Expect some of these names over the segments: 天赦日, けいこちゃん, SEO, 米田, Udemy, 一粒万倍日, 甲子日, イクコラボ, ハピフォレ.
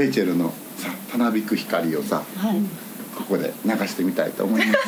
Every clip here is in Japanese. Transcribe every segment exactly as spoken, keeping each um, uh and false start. レイチェルのさたなびく光をさ、はい、ここで流してみたいと思います。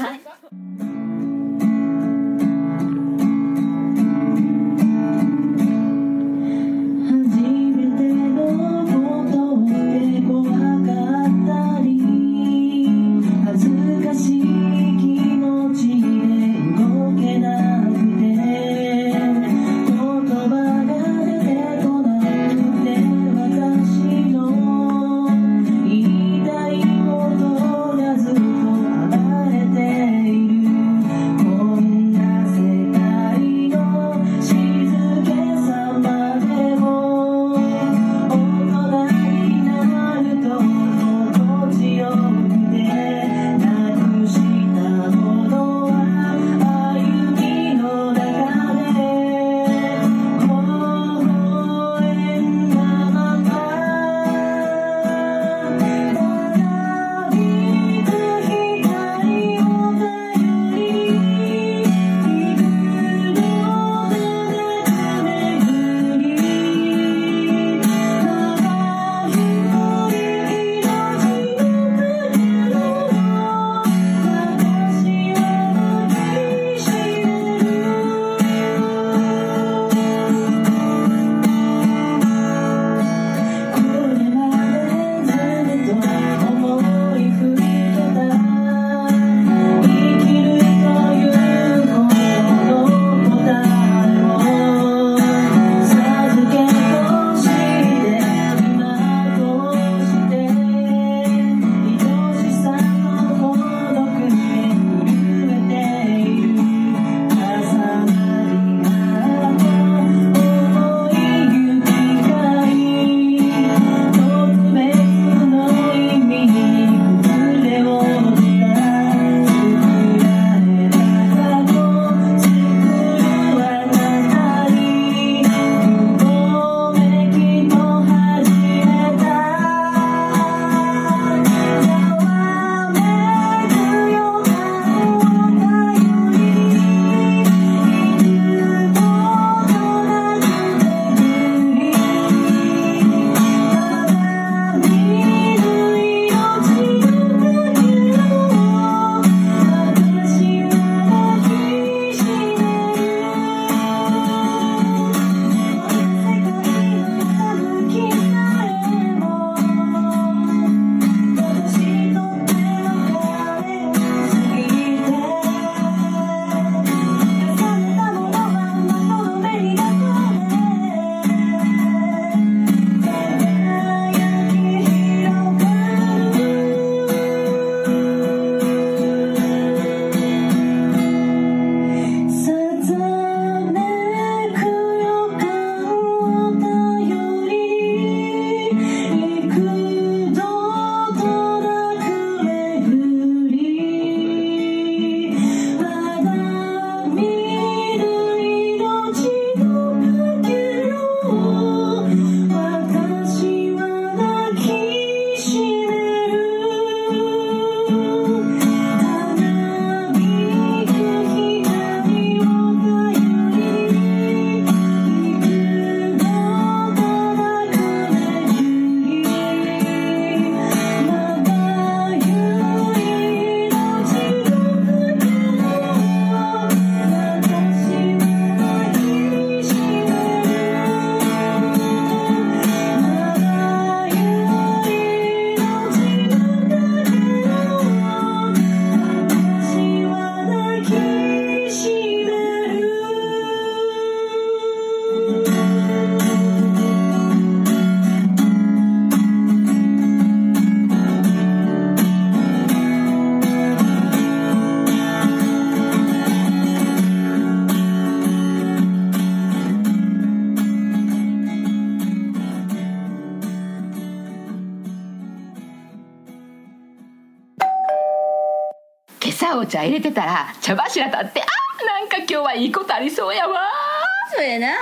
お茶入れてたら茶柱立って、あ、なんか今日はいいことありそうやわ。そうやな。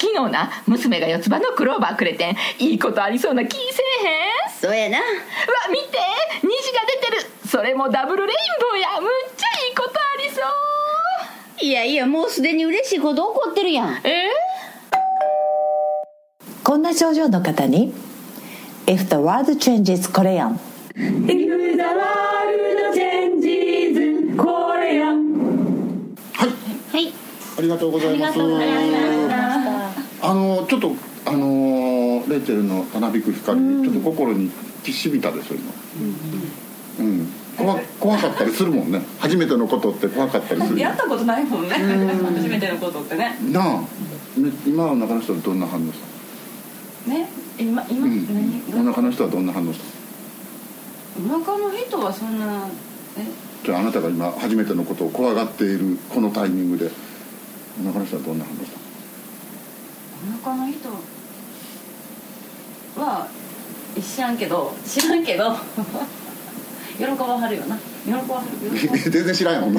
昨日な、娘が四つ葉のクローバーくれてん。いいことありそうな気せえへん。そうやな。わ、見て、虹が出てる。それもダブルレインボーや。むっちゃいいことありそう。いやいや、もうすでに嬉しいこと起こってるやん。えー、こんな症状の方に If the world changes これやん。 If the world changes これやん。はい、はい、ありがとうございます。ありがとうございました。あのちょっとあのレイチェルのたなびく光、うん、ちょっと心にきしびたでしょ今。うん、うんうん怖, 怖かったりするもんね。初めてのことって怖かったりする。やったことないもんね。初めてのことってね。なあ、今の中の人はどんな反応したの？ね、今今、うん、何？お中の人はどんな反応したの？お中の人はそんなえ。じゃああなたが今初めてのことを怖がっているこのタイミングでお中の人はどんな反応したの？お中の人は知らんけど知らんけど。喜ばはるよな。喜ばはる。全然知らんよ。お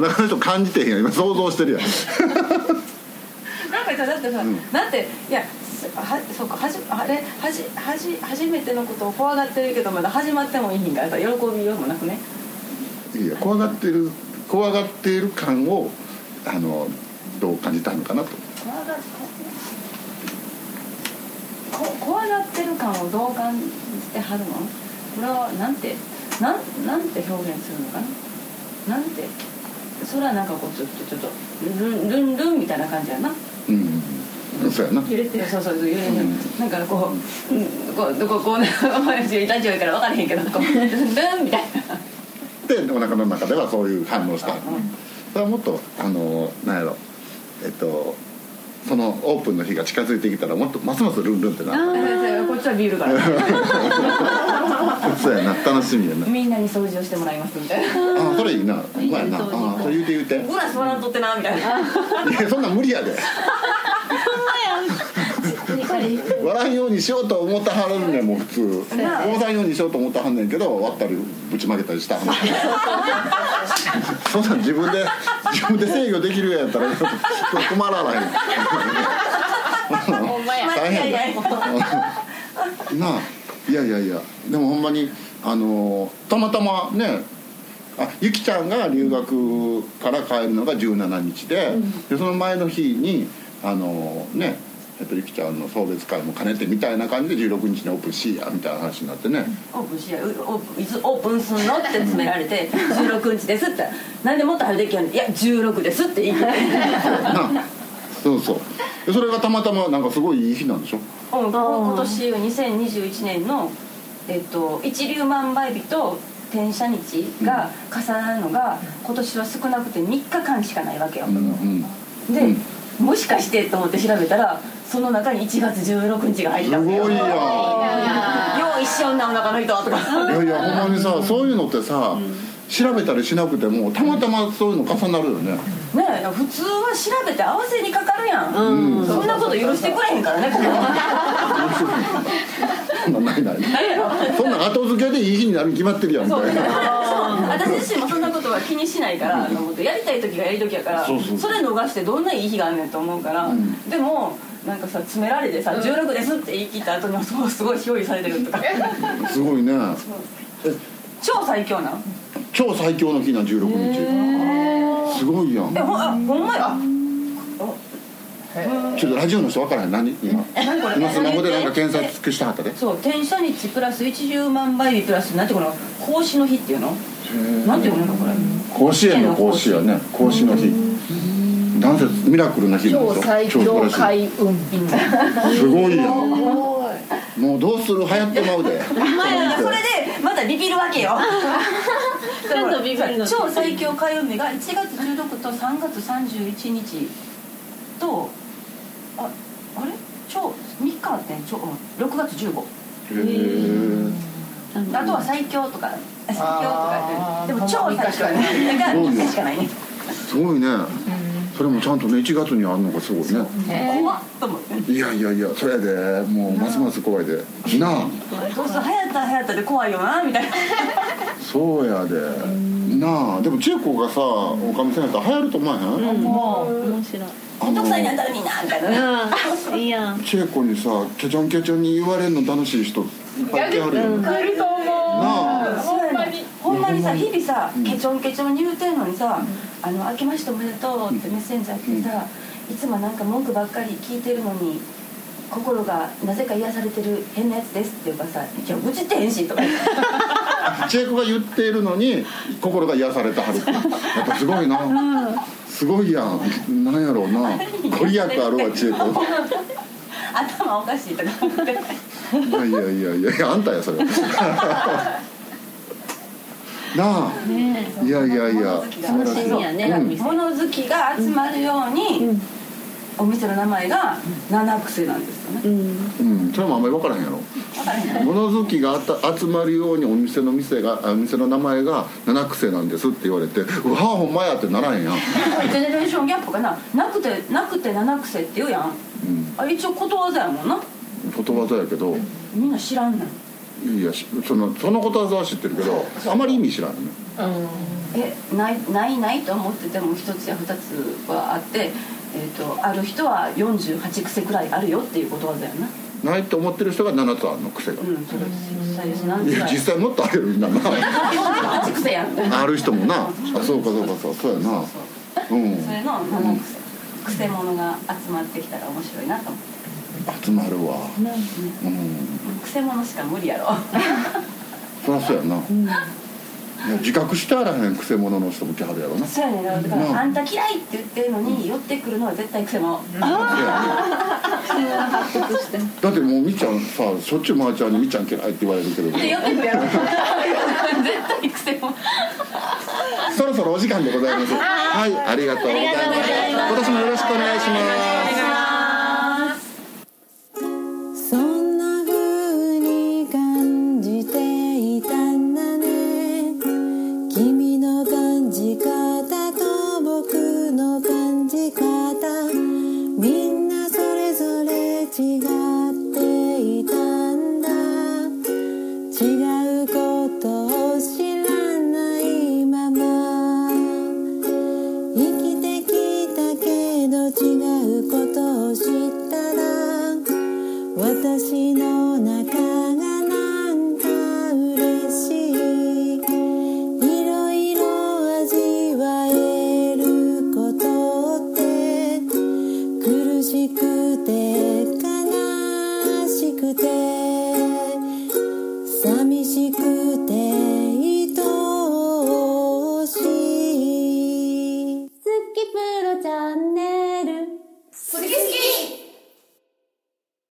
腹の人感じてへんよ。今想像してるやん。なんかだってさ、うん、だっていやはそうかはじあれはじはじ初めてのことを怖がってるけどまだ始まってもいいんからさ喜びようもなくね。いや怖がってる怖がっている感をあのどう感じたのかなと。怖がこ怖がってる感をどう感じてはるの？これはなんてな ん, なんて表現するのかな。なんてそれはなんかこうちょっとちょっとルンルンルンみたいな感じやな。うん、うん、そうやな。揺れてるそうそう揺れてる。なんかこう、うん、こうどここうねお前たちラジオやから分からへんけどこうルンみたいな。でお腹の中ではそういう反応した。うん、それはもっとあのなんやろえっと。そのオープンの日が近づいてきたらもっとますますルンルンってなる。こっちはビールからそうやな楽しみやな。みんなに掃除をしてもらいますみたいな。あそれいいな。みんなに掃除。あそれ言うて言うてブラ座らんとってなみたいな。いやそんなん無理やでそんなやん笑うようにしようと思ったはるんねんもう普通大騒ぎようにしようと思ったはんねんけど割ったりぶちまけたりしたそんなん自分で自分で制御できるやったら困らない大変だなあ。いやいやいやでもほんまにあのたまたまねあゆきちゃんが留学から帰るのがじゅうしちにち で,、うん、でその前の日にあのねえっとゆきちゃんの送別会も兼ねてみたいな感じでじゅうろくにちにオープンしやみたいな話になってね、うん、オープンしやいつオープンすんのって詰められてじゅうろくにちですってなんでもっと早くできやんいやじゅうろくですって言ってそうそうでそれがたまたまなんかすごいいい日なんでしょ、うん、今年にせんにじゅういちねんの、えっと、一粒万倍日と転写日が重なるのが、うん、今年は少なくてみっかかんしかないわけよ、うんうん、で、うん、もしかしてと思って調べたらその中にいちがつじゅうろくにちが入ったんだよ。すごいやん。よう一緒なお腹の人とか。いやいやほんまにさそういうのってさ、うん、調べたりしなくてもたまたまそういうの重なるよね。ねえ普通は調べて合わせにかかるやん。うん、そんなこと許してくれへんからねここ。そんなんないない。そんなん後付けでいい日になるに決まってるやんみたいな。私自身もそんなことは気にしないからと思ってやりたい時がやり時やから。そうそうそれ逃してどんないい日があんねんと思うから。うん、でも。なんかさ詰められてさじゅうろくですって言い切った後にもそうすごい憑依されてるとかすごいね。超最強な超最強の日なじゅうろくにちすごいやん。えほあほんまやちょっとラジオの人分からない何今今スマホでなんか検索したはったでそう転写日プラスいちじゅうまんばいびプラスなんてこの孔子の日っていうのなんていうのこれ甲子園の孔子やね孔子の日なんせミラクルな日なんですよ。超最強開運日。すごいやん。もうどうする流行ってまうで。それでまたビビるわけよ。ちょっとビビるの。超最強開運日がいちがつじゅうろくにちとさんがつさんじゅういちにちとああれ超みっかあってん。超ろくがつじゅうごにち。へえ。あとは最強とか最強とかでも超最強ね。だからみっかしかないね。すごいね。それもちゃんとねいちがつにあるのがすごいね。怖っと思って。いやいやいやそれでもうますます怖いで。なあ。そうそう流行った流行ったで怖いよなみたいな。そうやで。なあでも中高がさおかみさんやったら流行ると思わへん。うん、もう面白い。面倒くさいにあったらみんなみたいな。いいやん。中高にさケチョンケチョンに言われるの楽しい人。やると思う。なあ。ほんまにほんまにさ日々さケチョンケチョンに言うてんのにさ。あの明けましておめでとうってメッセンジャーってさ、うん、いつもなんか文句ばっかり聞いてるのに心がなぜか癒されてる変なやつですっていうかさ、いや愚痴ってへんしとか千恵子が言っているのに心が癒されたはるってやっぱすごいな、うん、すごいやん、なんやろうな、ご利益あるわ千恵子頭おかしいとか思っていやいやいやいや、あんたやそれなあ、ね、いやいやいや楽しみやね、うん、物好きが集まるように、うん、お店の名前が七癖なんですよね、うんうん、それもあんまり分からへんやろ、分からへん物好きがあ集まるようにお店の店がお店の名前が七癖なんですって言われて、うわほんまやってならへんやんジェネレーションギャップかな、なくてなくて七癖って言うやん、うん、あ一応ことわざやもんな、ことわざやけどみんな知らんねん、いやそのそのことわざは知ってるけどあまり意味知らんね、えないないないと思ってても一つや二つはあって、えーと、ある人はよんじゅうはち癖くらいあるよっていうことわざやな、ないと思ってる人がななつあるの癖が、うん、それ実際です何つ、いや実際もっとあるよみんなはち癖やんある人もなあ、そうかそうかそうそうやな、うん、それのなな癖、うん、癖者が集まってきたら面白いなと思って集まるわ、ね、うん、くせ者しか無理やろそりゃそうやな、うん、いや自覚してあらへんくせ者の人も来はるやろな、そうやね、だから、うん、あんた嫌いって言ってるのに寄ってくるのは絶対くせ者、うん、だってもうみっちゃんさ、しょっちゅうまーちゃんにみっちゃん嫌いって言われるけど寄ってくるやろ絶対くせ者そろそろお時間でございます。はい、ありがとうございます。今年もよろしくお願いします。寂しくて